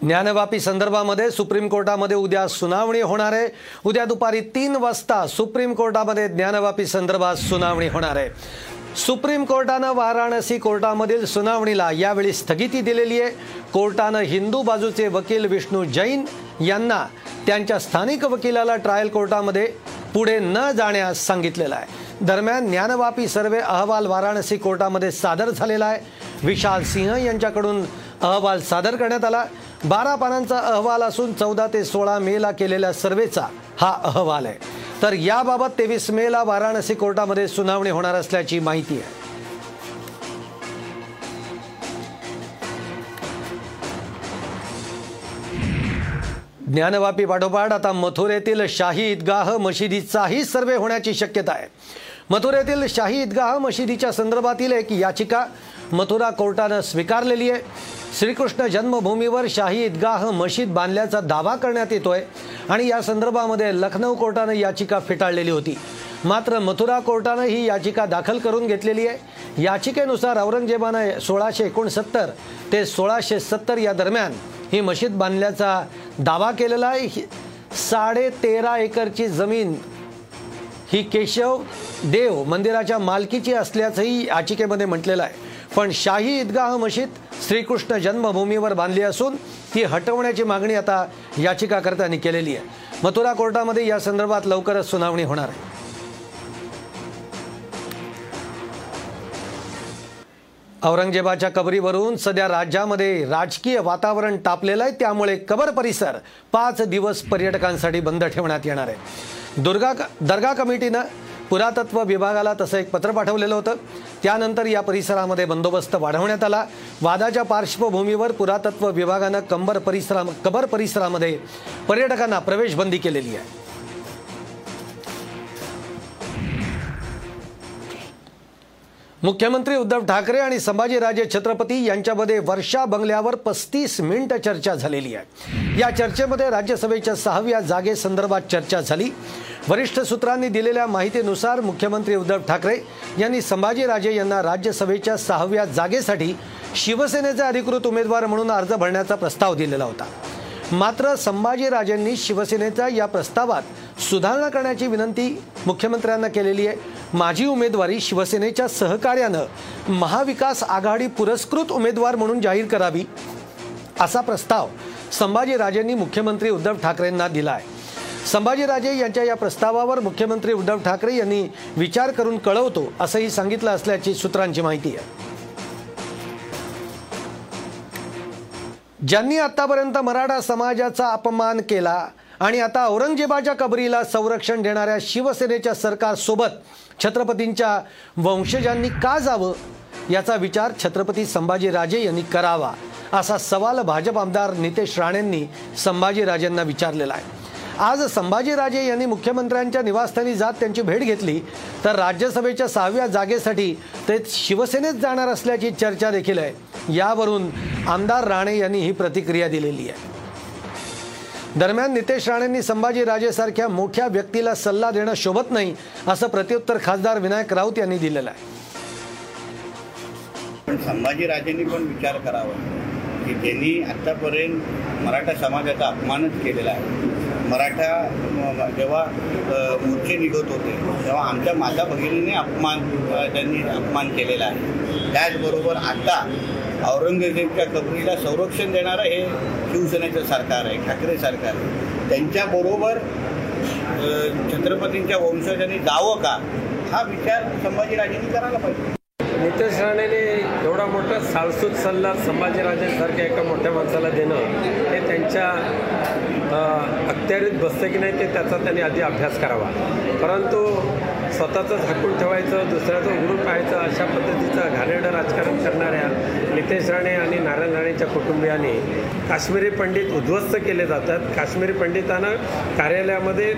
ज्ञानवापी संदर्भामध्ये सुप्रीम कोर्टामध्ये उद्या सुनावणी होणार आहे. उद्या दुपारी 3 वाजता सुप्रीम कोर्टामध्ये ज्ञानवापी संदर्भात सुनावणी होणार आहे. सुप्रीम कोर्टानं वाराणसी कोर्टामधील सुनावणीला यावेळी स्थगिती दिलेली आहे. कोर्टानं हिंदू बाजूचे वकील विष्णू जैन यांना त्यांच्या स्थानिक वकिलाला ट्रायल कोर्टामध्ये पुढे न जाण्यास सांगितलेलं आहे. दरम्यान ज्ञानवापी सर्वे अहवाल वाराणसी कोर्टामध्ये सादर झालेला आहे. विशाल सिंह यांच्याकडून अहवाल सादर करण्यात आला. 12 पानांचा अहवाल असून 14 ते 16 मेला केलेल्या सर्वेचा हा अहवाल आहे. तर याबाबत 23 मेला वाराणसी कोर्टामध्ये सुनावणी होणार असल्याची माहिती आहे. ज्ञानवापी पाठोपाठ आता मथुरेतील शाही ईदगाह मशिदीचाही सर्वे होण्याची शक्यता आहे. मथुरेतील शाही ईदगाह मशिदीच्या संदर्भातील एक याचिका मथुरा कोर्टानं स्वीकारलेली आहे. श्रीकृष्ण जन्मभूमीवर शाही ईदगाह मशीद बांधल्याचा दावा करण्यात येतोय आणि या संदर्भामध्ये लखनौ कोर्टानं याचिका फेटाळलेली होती, मात्र मथुरा कोर्टानं ही याचिका दाखल करून घेतलेली आहे. याचिकेनुसार औरंगजेबानं 1669 ते 1670 या दरम्यान ही मशीद बांधल्याचा दावा केलेला आहे. 13.5 एकरची जमीन ही केशव देव मंदिराच्या मालकीची असल्याचंही याचिकेमध्ये म्हटलेलं आहे. पण शाही ईदगाह मशीद श्रीकृष्ण जन्मभूमीवर बांधली असून ती हटवण्याची मागणी आता याचिकाकर्त्यांनी केलेली आहे. मथुरा कोर्टामध्ये या संदर्भात लवकरच सुनावणी होणार आहे. औरंगजेबाच्या कबरीवरून सध्या राज्यामध्ये राजकीय वातावरण तापलेलं आहे. त्यामुळे कबर परिसर 5 दिवस पर्यटकांसाठी बंद ठेवण्यात येणार आहे. दर्गा कमिटीनं पुरातत्व विभागाला तसं एक पत्र पाठवलेलं होतं. त्यानंतर या परिसरामध्ये बंदोबस्त वाढवण्यात आला. वादाच्या पार्श्वभूमीवर पुरातत्व विभागानं कबर परिसरामध्ये पर्यटकांना प्रवेशबंदी केलेली आहे. मुख्यमंत्री उद्धव ठाकरे आणि संभाजीराजे छत्रपती यांच्यामध्ये वर्षा बंगल्यावर 35 मिनिटं चर्चा झालेली आहे. या चर्चेमध्ये राज्यसभेच्या 6व्या जागेसंदर्भात चर्चा झाली. वरिष्ठ सूत्रांनी दिलेल्या माहितीनुसार मुख्यमंत्री उद्धव ठाकरे यांनी संभाजीराजे यांना राज्यसभेच्या 6व्या जागेसाठी शिवसेनेचा अधिकृत उमेदवार म्हणून अर्ज भरण्याचा प्रस्ताव दिलेला होता, मात्र संभाजीराजेंनी शिवसेनेचा या प्रस्तावात सुधारणा करण्याची विनंती मुख्यमंत्र्यांना केलेली आहे. माझी उमेदवारी शिवसेनेच्या सहकार्यानं महाविकास आघाडी पुरस्कृत उमेदवार म्हणून जाहीर करावी असा प्रस्ताव संभाजीराजेंनी मुख्यमंत्री उद्धव ठाकरेंना दिला आहे. संभाजीराजे यांच्या या प्रस्तावावर मुख्यमंत्री उद्धव ठाकरे यांनी विचार करून कळवतो असंही सांगितलं असल्याची सूत्रांची माहिती आहे. ज्यांनी आतापर्यंत मराठा समाजाचा अपमान केला आणि आता औरंगजेबाच्या कबरीला संरक्षण देणाऱ्या शिवसेनेच्या सरकारसोबत छत्रपतींच्या वंशजांनी का जावं याचा विचार छत्रपती संभाजीराजे यांनी करावा असा सवाल भाजप आमदार नितेश राणेंनी संभाजीराजेंना विचारलेला आहे. आज संभाजीराजे यांनी मुख्यमंत्र्यांच्या निवासस्थानी जात त्यांची भेट घेतली तर राज्यसभेच्या 6व्या जागेसाठी ते शिवसेनेत जाणार असल्याची चर्चा देखील आहे. यावरून आमदार राणे यांनी ही प्रतिक्रिया दिलेली आहे. दरम्यान नितेश राणेंनी संभाजीराजेसारख्या मोठ्या व्यक्तीला सल्ला देणं शोभत नाही असं प्रत्युत्तर खासदार विनायक राऊत यांनी दिलेलं आहे. पण संभाजीराजेंनी पण विचार करावा की त्यांनी आतापर्यंत मराठा समाजाचा अपमानच केलेला आहे. मराठा जेव्हा मोर्चे निघत होते तेव्हा आमच्या माता भगिनीने त्यांनी अपमान केलेला आहे. त्याचबरोबर आता औरंगजेबच्या कबरीला संरक्षण देणारं हे शिवसेनेचं सरकार आहे, ठाकरे सरकार आहे. त्यांच्याबरोबर छत्रपतींच्या वंशजांनी जावं का हा विचार संभाजीराजेंनी करायला पाहिजे. नितेश राणेने एवढा मोठा सालसूद सल्ला संभाजीराजेंसारख्या एका मोठ्या माणसाला देणं हे त्यांच्या अखत्यारीत बसतं की नाही ते त्याचा त्यांनी आधी अभ्यास करावा. परंतु स्वतःचं झाकून ठेवायचं, दुसऱ्याचं उघडून पाहायचं अशा पद्धतीचं घाणेरडं राजकारण करणाऱ्या नितेश राणे आणि नारायण राणेच्या कुटुंबियांनी काश्मीरी पंडित उद्ध्वस्त केले जातात. काश्मीरी पंडितांना कार्यालयामध्ये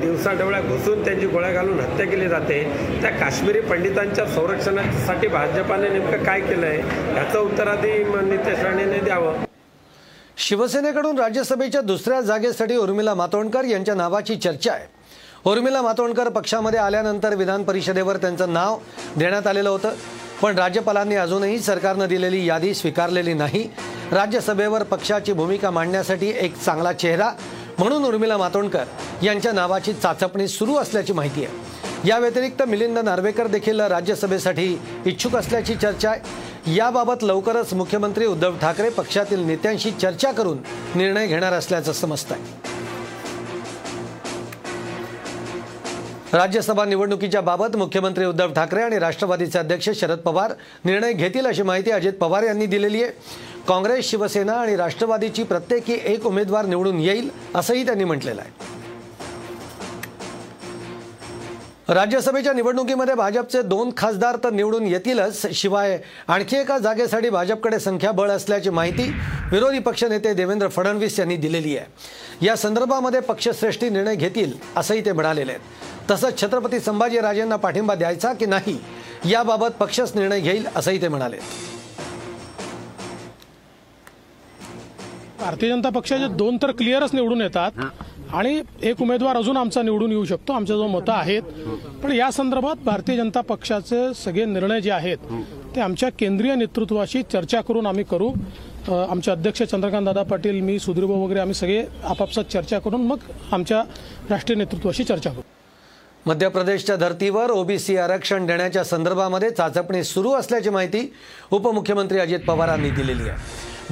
दिवसाढवळ्या घुसून त्यांची गोळ्या घालून हत्या केली जाते. त्या काश्मीरी पंडितांच्या संरक्षणासाठी भाजपाने नेमकं काय केलं आहे याचं उत्तर आधी नितेश राणेने द्यावं. शिवसेनेकडून राज्यसभेच्या 2ऱ्या जागेसाठी उर्मिला मातोंडकर यांच्या नावाची चर्चा आहे. उर्मिला मातोंडकर पक्षामध्ये आल्यानंतर विधान परिषदेवर त्यांचं नाव देण्यात आलेलं होतं, पण राज्यपालांनी अजूनही सरकारनं दिलेली यादी स्वीकारलेली नाही. राज्यसभेवर पक्षाची भूमिका मांडण्यासाठी एक चांगला चेहरा म्हणून उर्मिला मातोंडकर यांच्या नावाची चाचपणी सुरू असल्याची माहिती आहे. या व्यतिरिक्त मिलिंद नार्वेकर देखील राज्यसभेसाठी इच्छुक असल्याची चर्चा आहे. याबाबत लवकरच मुख्यमंत्री उद्धव ठाकरे पक्षातील नेत्यांशी चर्चा करून निर्णय घेणार असल्याचं समजतं. राज्यसभा निवडणुकीच्या बाबत मुख्यमंत्री उद्धव ठाकरे आणि राष्ट्रवादीचे अध्यक्ष शरद पवार निर्णय घेतील अशी माहिती अजित पवार यांनी दिलेली आहे. काँग्रेस, शिवसेना आणि राष्ट्रवादीची प्रत्येकी एक उमेदवार निवडून येईल असंही त्यांनी म्हटलेलं आहे. राज्यसभेच्या निवडणुकीमध्ये भाजपचे 2 खासदार तर निवडून येतीलच, शिवाय आणखी एका जागेसाठी भाजपकडे संख्याबळ असल्याची माहिती विरोधी पक्षनेते देवेंद्र फडणवीस यांनी दिलेली आहे. या संदर्भामध्ये पक्षश्रेष्ठी निर्णय घेतील असंही ते म्हणालेले आहेत. तसंच छत्रपती संभाजीराजेंना पाठिंबा द्यायचा की नाही याबाबत पक्षच निर्णय घेईल असंही ते म्हणाले. भारतीय जनता पक्षाचे 2 तर क्लिअरच निवडून येतात आणि एक उमेदवार अजून आमचा निवडून येऊ शकतो, आमच्या जो मतं आहेत. पण या संदर्भात भारतीय जनता पक्षाचे सगळे निर्णय जे आहेत ते आमच्या केंद्रीय नेतृत्वाशी चर्चा करून आम्ही करू. आमचे अध्यक्ष चंद्रकांत दादा पाटील, मी, सुधीरभाऊ वगैरे आम्ही सगळे आपापसात चर्चा करून मग आमच्या राष्ट्रीय नेतृत्वाशी चर्चा करू. मध्य प्रदेशच्या धर्तीवर ओबीसी आरक्षण देण्याच्या संदर्भामध्ये चाचपणी सुरू असल्याची माहिती उपमुख्यमंत्री अजित पवारांनी दिलेली आहे.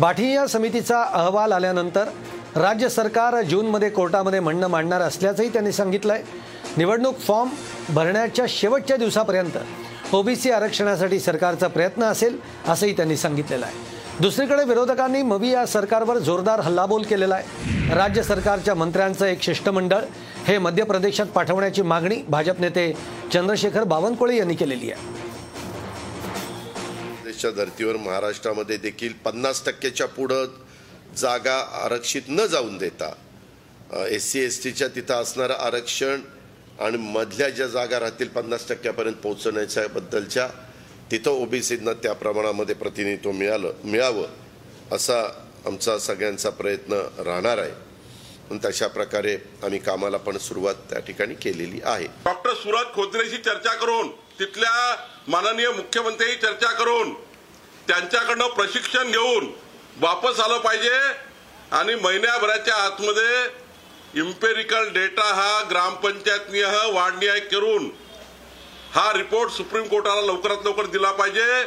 बाठिया समितीचा अहवाल आल्यानंतर राज्य सरकार जूनमध्ये कोर्टामध्ये म्हणणं मांडणार असल्याचंही त्यांनी सांगितलं आहे. निवडणूक फॉर्म भरण्याच्या शेवटच्या दिवसापर्यंत ओबीसी आरक्षणासाठी सरकारचा प्रयत्न असेल असंही त्यांनी सांगितलेलं आहे. दुसरीकडे विरोधकांनी मविया सरकारवर जोरदार हल्लाबोल केलेला आहे. राज्य सरकारच्या मंत्र्यांचं एक शिष्टमंडळ हे मध्य प्रदेशात पाठवण्याची मागणी भाजप नेते चंद्रशेखर बावनकुळे यांनी केलेली आहे. धर्तीवर महाराष्ट्रामध्ये देखील 50%च्या पुढं जागा आरक्षित न जाऊन देता SC STच्या तिथं असणारं आरक्षण आणि मधल्या ज्या जागा राहतील 50%पर्यंत पोहोचवण्याच्या बद्दलच्या तिथं ओबीसींना त्या प्रमाणामध्ये प्रतिनिधित्व मिळावं असा आमचा सगळ्यांचा प्रयत्न राहणार आहे. पण तशा प्रकारे आम्ही कामाला पण सुरुवात त्या ठिकाणी केलेली आहे. डॉक्टर सुरत खोदरेशी चर्चा करून, तिथल्या माननीय मुख्यमंत्र्यांशी चर्चा करून, त्यांच्याकडनं प्रशिक्षण घेऊन वापस आलं पाहिजे आणि महिन्याभराच्या आतमध्ये इम्पेरिकल डेटा हा ग्रामपंचायतनीय वाढण्याय करून हा रिपोर्ट सुप्रीम कोर्टाला लवकरात लवकर दिला पाहिजे।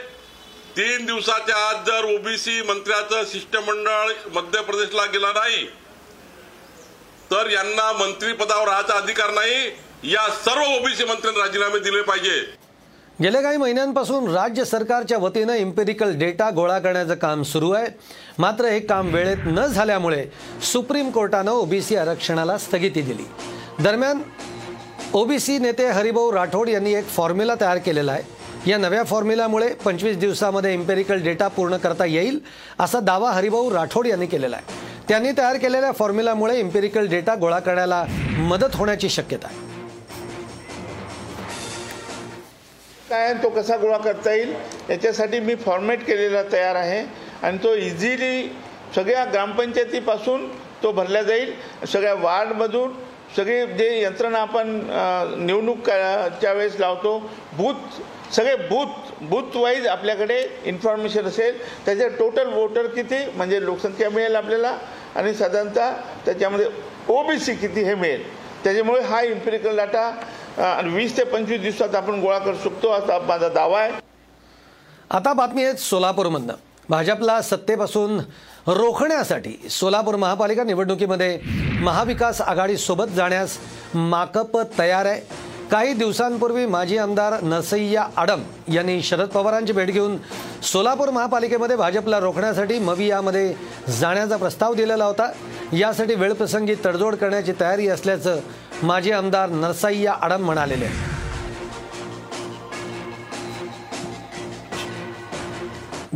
3 दिवसाच्या आज जर ओबीसी मंत्र्याचं शिष्टमंडळ मध्य प्रदेशला गेला नाही तर यांना मंत्रीपदावर राहायचा अधिकार नाही। या सर्व ओबीसी मंत्र्यांनी राजीनामे दिले पाहिजे। गेल्या काही महिन्यांपासून राज्य सरकारच्या वतीने इम्पेरिकल डेटा गोळा करण्याचं काम सुरू आहे, मात्र हे काम वेळेत न झाल्यामुळे सुप्रीम कोर्टाने ओबीसी आरक्षणाला स्थगिती दिली। दरम्यान ओबीसी नेते हरिभाऊ राठोड यांनी एक फॉर्म्युला तयार केलेला आहे। या नव्या फॉर्म्युलामुळे 25 दिवसांमध्ये इम्पेरिकल डेटा पूर्ण करता येईल असा दावा हरिभाऊ राठोड यांनी केलेला आहे। त्यांनी तयार केलेल्या फॉर्म्युलामुळे इम्पेरिकल डेटा गोळा करण्याला मदत होण्याची शक्यता आहे। काय तो कसा गोळा करता येईल याच्यासाठी मी फॉर्मेट केलेला तयार आहे आणि तो इझिली सगळ्या ग्रामपंचायतीपासून तो भरला जाईल। सगळ्या वार्डमधून सगळे जे यंत्रणा आपण निवडणुकीच्या वेळेस लावतो बूथ सगळे बूथवाईज आपल्याकडे इन्फॉर्मेशन असेल। त्याचे टोटल वोटर किती म्हणजे लोकसंख्या मिळेल आपल्याला आणि साधारणतः त्याच्यामध्ये ओबीसी किती हे मिळेल। त्याच्यामुळे हा इम्पेरिकल डाटा 20 ते 25 दिवसात आपण गोळा करू शकतो असा माझा दावा आहे। आता बातमी आहे सोलापूरमधनं। भाजपला सत्तेपासून रोखण्यासाठी सोलापूर महापालिका निवडणुकीमध्ये महाविकास आघाडीसोबत जाण्यास माकप तयार आहे। काही दिवसांपूर्वी माजी आमदार नसय्या आडम यांनी शरद पवारांची भेट घेऊन सोलापूर महापालिकेमध्ये भाजपला रोखण्यासाठी मवियामध्ये जाण्याचा प्रस्ताव दिलेला होता। यासाठी वेळप्रसंगी तडजोड करण्याची तयारी असल्याचं माजी आमदार नसय्या आडम म्हणाले।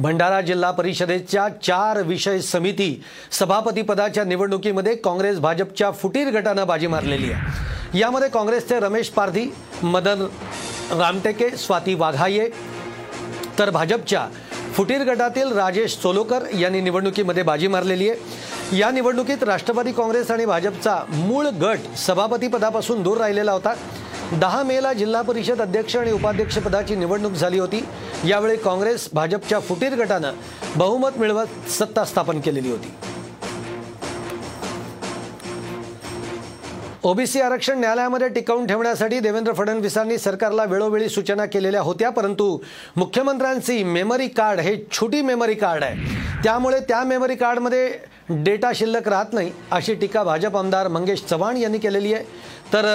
भंडारा जिल्हा परिषदेच्या 4 विषय समिती सभापतीपदाच्या निवडणुकीमध्ये काँग्रेस भाजपच्या फुटीर गटानं बाजी मारलेली आहे। यामध्ये काँग्रेसचे रमेश पारधी, मदन रामटेके, स्वाती वाघाये तर भाजपच्या फुटीर गटातील राजेश सोलोकर यांनी निवडणुकीमध्ये बाजी मारलेली आहे। या निवडणुकीत राष्ट्रवादी काँग्रेस आणि भाजपचा मूळ गट सभापतीपदापासून दूर राहिलेला होता। 10 मेला जिल्हा परिषद अध्यक्ष आणि उपाध्यक्षपदाची निवडणूक झाली होती। यावेळी काँग्रेस भाजपच्या फुटीर गटानं बहुमत मिळवत सत्ता स्थापन केलेली होती। ओबीसी आरक्षण न्यायालयामध्ये टिकवून ठेवण्यासाठी देवेंद्र फडणवीसांनी सरकारला वेळोवेळी सूचना केलेल्या होत्या, परंतु मुख्यमंत्र्यांची मेमरी कार्ड हे छोटी मेमरी कार्ड आहे, त्यामुळे त्या मेमरी कार्डमध्ये डेटा शिल्लक राहत नाही अशी टीका भाजप आमदार मंगेश चव्हाण यांनी केलेली आहे। तर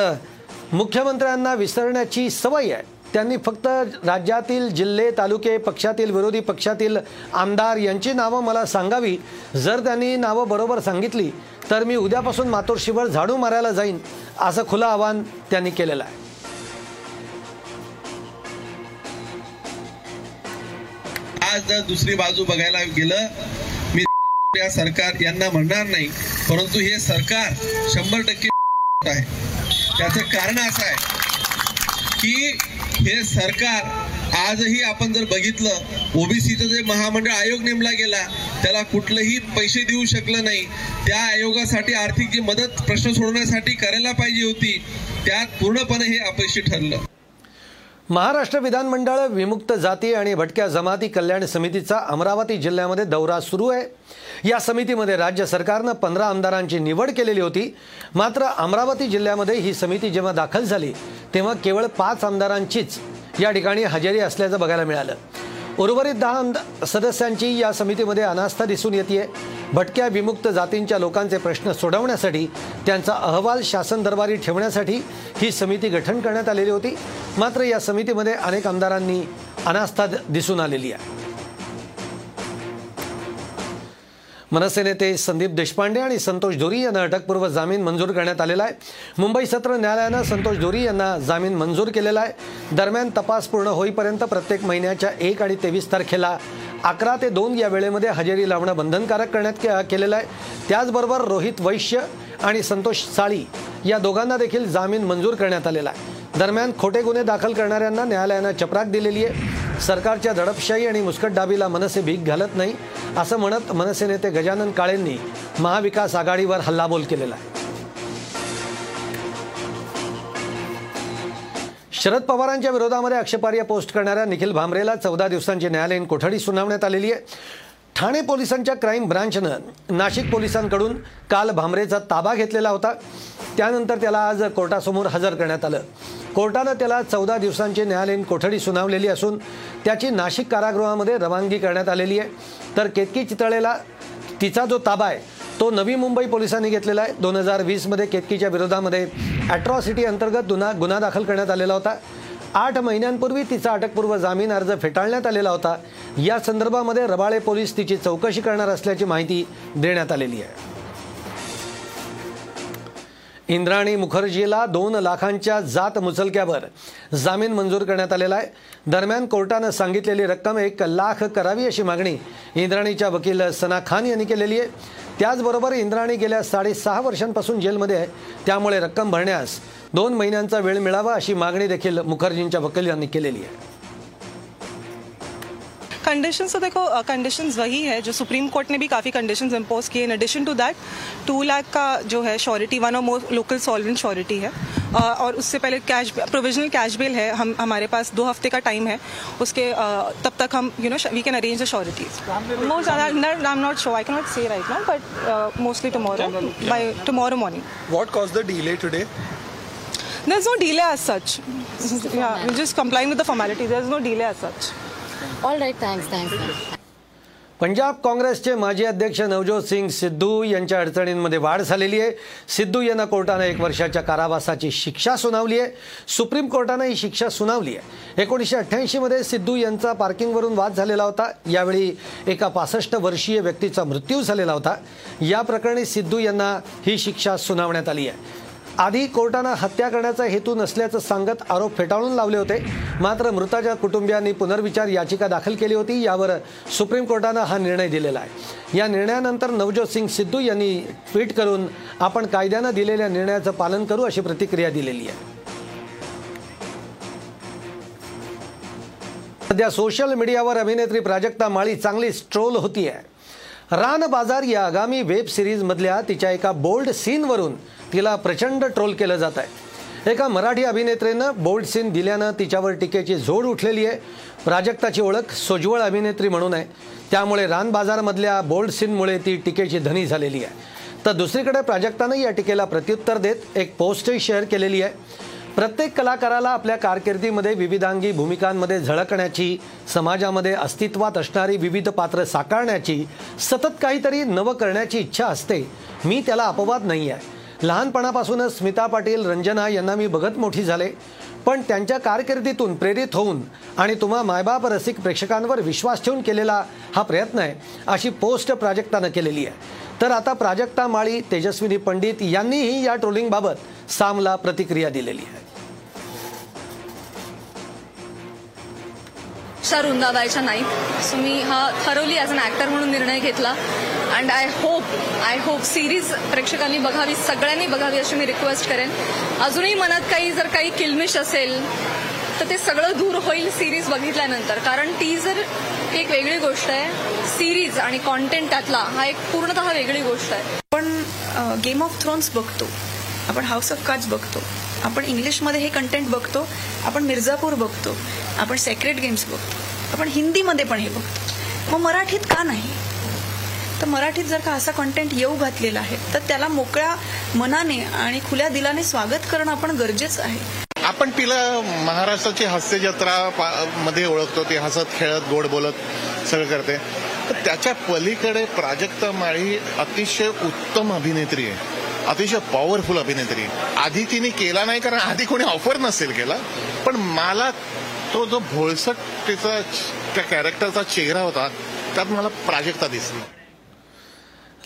मुख्यमंत्र्यांना विसरण्याची सवय आहे। त्यांनी फक्त राज्यातील जिल्हे, तालुके, पक्षातील, विरोधी पक्षातील आमदार यांची नावं मला सांगावी। जर त्यांनी नावं बरोबर सांगितली तर मी उद्यापासून मातोश्रीवर झाडू मारायला जाईन असं खुलं आवाहन त्यांनी केलेलं आहे। आज जर दुसरी बाजू बघायला गेलं मी या सरकार यांना म्हणणार नाही, परंतु हे सरकार 100% आहे। त्याचं कारण असं आहे की हे सरकार आजही आपण जर बघितलं ओबीसीचं जे महामंडळ आयोग नेमला गेला त्याला कुठलेही पैसे देऊ शकलं नाही। त्या आयोगासाठी आर्थिक जी मदत प्रश्न सोडवण्यासाठी करायला पाहिजे होती त्यात पूर्णपणे हे अपयशी ठरलं। महाराष्ट्र विधानमंडळ विमुक्त जाती आणि भटक्या जमाती कल्याण समितीचा अमरावती जिल्ह्यामध्ये दौरा सुरू आहे। या समितीमध्ये राज्य सरकारनं 15 आमदारांची निवड केलेली होती, मात्र अमरावती जिल्ह्यामध्ये ही समिती जेव्हा दाखल झाली तेव्हा केवळ 5 आमदारांचीच या ठिकाणी हजेरी असल्याचं बघायला मिळालं। उर्वरित 10 सदस्यांची या समितीमध्ये अनास्था दिसून येते। भटक्या विमुक्त जातींच्या लोकांचे प्रश्न सोडवण्यासाठी त्यांचा अहवाल शासन दरबारी ठेवण्यासाठी ही समिती गठन करण्यात आलेली होती, मात्र या समितीमध्ये अनेक आमदारांनी अनास्था दिसून आलेली आहे। मनसे नेते संदीप देशपांडे आणि संतोष धुरी यांना अटकपूर्व जामीन मंजूर करण्यात आलेला आहे। मुंबई सत्र न्यायालयानं संतोष धुरी यांना जामीन मंजूर केलेला आहे। दरम्यान तपास पूर्ण होईपर्यंत प्रत्येक महिन्याच्या 1 आणि 23 तारखेला 11 ते 2 या वेळेमध्ये हजेरी लावणं बंधनकारक करण्यात केलेलं आहे। त्याचबरोबर रोहित वैश्य आणि संतोष साळी या दोघांना देखील जामीन मंजूर करण्यात आलेला आहे। दरम्यान खोटे गुन्हे दाखल करणाऱ्यांना न्यायालयानं चपराक दिलेली आहे। सरकारच्या दडपशाही आणि मुस्कटदाबीला मनसे भीक घालत नाही असं म्हणत मनसे नेते गजानन काळेंनी महाविकास आघाडीवर हल्लाबोल केलेला आहे। शरद पवारांच्या विरोधामध्ये आक्षेपार्ह पोस्ट करणाऱ्या निखिल भांबरेला 14 दिवसांची न्यायालयीन कोठडी सुनावण्यात आलेली आहे। ठाणे पोलिसांच्या क्राईम ब्रांचनं नाशिक पोलिसांकडून काल भामरेचा ताबा घेतलेला होता. त्यानंतर त्याला आज कोर्टासमोर हजर करण्यात आलं. कोर्टानं त्याला 14 दिवसांची न्यायालयीन कोठडी सुनावलेली असून त्याची नाशिक कारागृहामध्ये रवानगी करण्यात आलेली आहे. तर केतकी चितळेला तिचा जो ताबा आहे तो नवी मुंबई पोलिसांनी घेतलेला आहे. 2020 मध्ये केतकीच्या विरोधामध्ये ॲट्रॉसिटी अंतर्गत गुन्हा दाखल करण्यात आलेला होता. 8 महिन्यांपूर्वी तिचा अटकपूर्व जामीन अर्ज फेटाळण्यात आलेला होता. या संदर्भामध्ये रबाळे पोलीस तिची चौकशी करणार असल्याची माहिती देण्यात आलेली आहे. इंद्राणी मुखर्जीला 2 लाखांच्या जात मुचलक्यावर जामीन मंजूर करण्यात आलेला आहे. दरम्यान कोर्टानं सांगितलेली रक्कम 1 लाख करावी अशी मागणी इंद्राणीच्या वकील सना खान यांनी केलेली आहे. त्याचबरोबर इंद्राणी गेल्या 6.5 वर्षांपासून जेलमध्ये आहे, त्यामुळे रक्कम भरण्यास 2 महिन्यांचा वेळ मिळावा अशी मागणी देखील मुखर्जींच्या वकिलांनी केलेली आहे. कंडीशंस तो देखो कंडीशंस वही है जो सुप्रीम कोर्ट ने भी काफ़ी कंडीशंस इम्पोज किए. In addition to that 2 lakh का जो है श्योरिटी, 1 और मोर लोकल सॉल्वेंट श्योरिटी है, और उससे पहले कैश प्रोविजनल कैश बिल है. हमारे पास 2 हफ्ते का टाइम है, उसके तब तक हम we can arrange the sureties. Most I am not sure, I can not say right now, but mostly tomorrow, by tomorrow morning. What cause the delay today? There is no delay as such. Yeah, we're just complying with the formality. There is no delay as such. All right, thanks, thanks. Punjab काँग्रेसचे माजी अध्यक्ष नवजोत सिंह सिद्धू यांच्या अडचणींमध्ये वाढ झालेली आहे. सिद्धू यांना कोर्टानं 1 वर्षाच्या कारावासाची शिक्षा सुनावली आहे. सुप्रीम कोर्टानं ही शिक्षा सुनावली आहे. 1988 मध्ये सिद्धू यांचा पार्किंगवरून वाद झालेला होता. यावेळी एका 65 वर्षीय व्यक्तीचा मृत्यू झालेला होता. या प्रकरणी सिद्धू यांना ही शिक्षा सुनावण्यात आली आहे. आधी कोर्टानं हत्या करण्याचा हेतू नसल्याचं सांगत आरोप फेटाळून लावले होते. मात्र मृताच्या कुटुंबियांनी पुनर्विचार याचिका दाखल केली होती. यावर सुप्रीम कोर्टानं हा निर्णय दिलेला आहे. या निर्णयानंतर नवजोत सिंग सिद्धू यांनी ट्विट करून आपण कायद्यानं दिलेल्या निर्णयाचं पालन करू अशी प्रतिक्रिया दिलेली आहे. सध्या सोशल मीडियावर अभिनेत्री प्राजक्ता माळी चांगलीच ट्रोल होती आहे. रान बाजार या आगामी वेब सिरीजमधल्या तिच्या एका बोल्ड सीनवरून तिला प्रचंड ट्रोल केलं जात आहे. एका मराठी अभिनेत्रीनं बोल्ड सीन दिल्यानं तिच्यावर टीकेची झोड उठलेली आहे. प्राजक्ताची ओळख सोज्वळ अभिनेत्री म्हणून आहे, त्यामुळे रान बाजारमधल्या बोल्ड सीनमुळे ती टीकेची धनी झालेली आहे. तर दुसरीकडे प्राजक्तानं या टीकेला प्रत्युत्तर देत एक पोस्टही शेअर केलेली आहे. प्रत्येक कलाकाराला आपल्या कारकिर्दीमध्ये विविधांगी भूमिकांमध्ये झळकण्याची, समाजामध्ये अस्तित्वात असणारी विविध पात्र साकारण्याची, सतत काहीतरी नवं करण्याची इच्छा असते. मी त्याला अपवाद नाही आहे. लहानपणापासूनच स्मिता पाटील, रंजना यांना मी बघत मोठी झाले, पण त्यांच्या कारकिर्दीतून प्रेरित होऊन आणि तुम्हा मायबाप रसिक प्रेक्षकांवर विश्वास ठेवून केलेला हा प्रयत्न आहे अशी पोस्ट प्राजक्तानं केलेली आहे. तर आता प्राजक्ता माळी, तेजस्विनी पंडित यांनीही या ट्रोलिंगबाबत सामला प्रतिक्रिया दिलेली आहे. इच्छा रुंदावायच्या नाही, सो मी हा ठरवली ॲज अन ॲक्टर म्हणून निर्णय घेतला. अँड आय होप सिरीज प्रेक्षकांनी बघावी, सगळ्यांनी बघावी अशी मी रिक्वेस्ट करेन. अजूनही मनात जर काही किलमिश असेल तर ते सगळं दूर होईल सिरीज बघितल्यानंतर, कारण टीजर एक वेगळी गोष्ट आहे, सिरीज आणि कॉन्टेंट त्यातला हा एक पूर्णतः वेगळी गोष्ट आहे. आपण गेम ऑफ थ्रोन्स बघतो, आपण हाऊस ऑफ कार्ड्स बघतो, आपण इंग्लिशमध्ये हे कंटेंट बघतो, आपण मिर्झापूर बघतो, आपण सेक्रेट गेम्स बघतो, आपण हिंदीमध्ये पण हे बघतो, मग मराठीत का नाही? तर मराठीत जर का असा कंटेंट येऊ घातलेला आहे तर त्याला मोकळ्या मनाने आणि खुल्या दिलाने स्वागत करणं आपण गरजेचं आहे. आपण तिला महाराष्ट्राची हास्य जत्रा मध्ये ओळखतो, ती हसत खेळत गोड बोलत सगळं करते. तर त्याच्या पलीकडे प्राजक्ता माळी अतिशय उत्तम अभिनेत्री आहे, अतिशय पॉवरफुल अभिनेत्री. आधी तिने केला नाही, कारण आधी कोणी ऑफर नसेल केला, पण मला तो जो भोळसट तिचा त्या कॅरेक्टरचा चेहरा होता त्यात मला प्राजक्ता दिसली.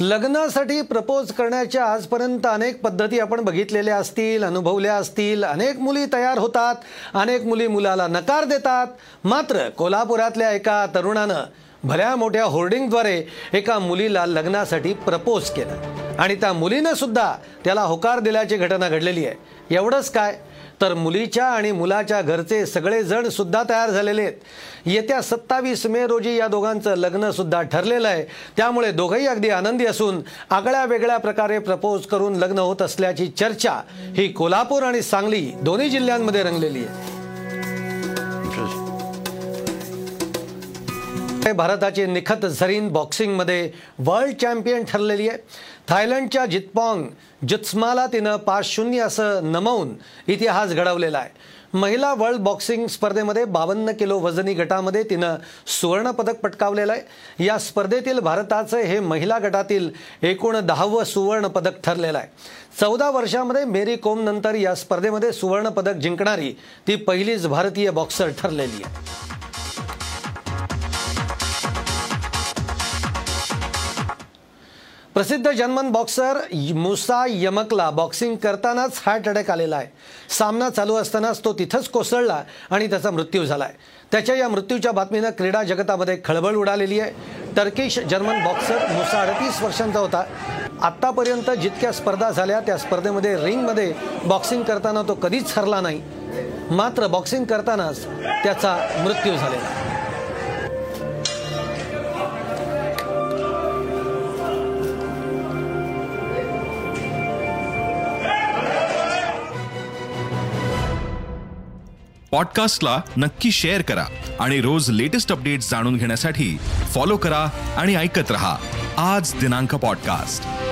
लग्नासाठी प्रपोज करण्याच्या आजपर्यंत अनेक पद्धती आपण बघितलेल्या असतील, अनुभवल्या असतील. अनेक मुली तयार होतात, अनेक मुली मुलाला नकार देतात. मात्र कोल्हापुरातल्या एका तरुणानं भल्या मोठ्या होर्डिंगद्वारे एका मुलीला लग्नासाठी प्रपोज केलं आणि त्या मुलीनं सुद्धा त्याला होकार दिल्याची घटना घडलेली आहे. एवढंच काय तर मुलीच्या आणि मुलाच्या घरचे सगळेजण सुद्धा तयार झालेले आहेत. येत्या 27 मे रोजी या दोघांचं लग्नसुद्धा ठरलेलं आहे. त्यामुळे दोघंही अगदी आनंदी असून आगळ्या वेगळ्या प्रकारे प्रपोज करून लग्न होत असल्याची चर्चा ही कोल्हापूर आणि सांगली दोन्ही जिल्ह्यांमध्ये रंगलेली आहे. भारताची निखत झरीन बॉक्सिंगमध्ये वर्ल्ड चॅम्पियन ठरलेली आहे. थायलंडच्या जितपॉंग जुत्स्माला तिनं 5-0 असं नमवून इतिहास घडवलेला आहे. महिला वर्ल्ड बॉक्सिंग स्पर्धेमध्ये 52 किलो वजनी गटामध्ये तिनं सुवर्णपदक पटकावलेलं आहे. या स्पर्धेतील भारताचं हे महिला गटातील एकूण 10वं सुवर्णपदक ठरलेलं आहे. 14 वर्षामध्ये मेरी कोमनंतर या स्पर्धेमध्ये सुवर्णपदक जिंकणारी ती पहिलीच भारतीय बॉक्सर ठरलेली आहे. प्रसिद्ध जर्मन बॉक्सर मुसा यमकला बॉक्सिंग करतानाच हार्ट अटॅक आलेला आहे. सामना चालू असतानाच तो तिथंच कोसळला आणि त्याचा मृत्यू झाला आहे. त्याच्या या मृत्यूच्या बातमीनं क्रीडा जगतामध्ये खळबळ उडालेली आहे. टर्किश जर्मन बॉक्सर मुसा 38 वर्षांचा होता. आत्तापर्यंत जितक्या स्पर्धा झाल्या त्या स्पर्धेमध्ये रिंगमध्ये बॉक्सिंग करताना तो कधीच हरला नाही, मात्र बॉक्सिंग करतानाच त्याचा मृत्यू झालेला आहे. पॉडकास्टला नक्की शेअर करा आणि रोज लेटेस्ट अपडेट्स जाणून घेण्यासाठी फॉलो करा आणि ऐकत रहा आज दिनांक पॉडकास्ट.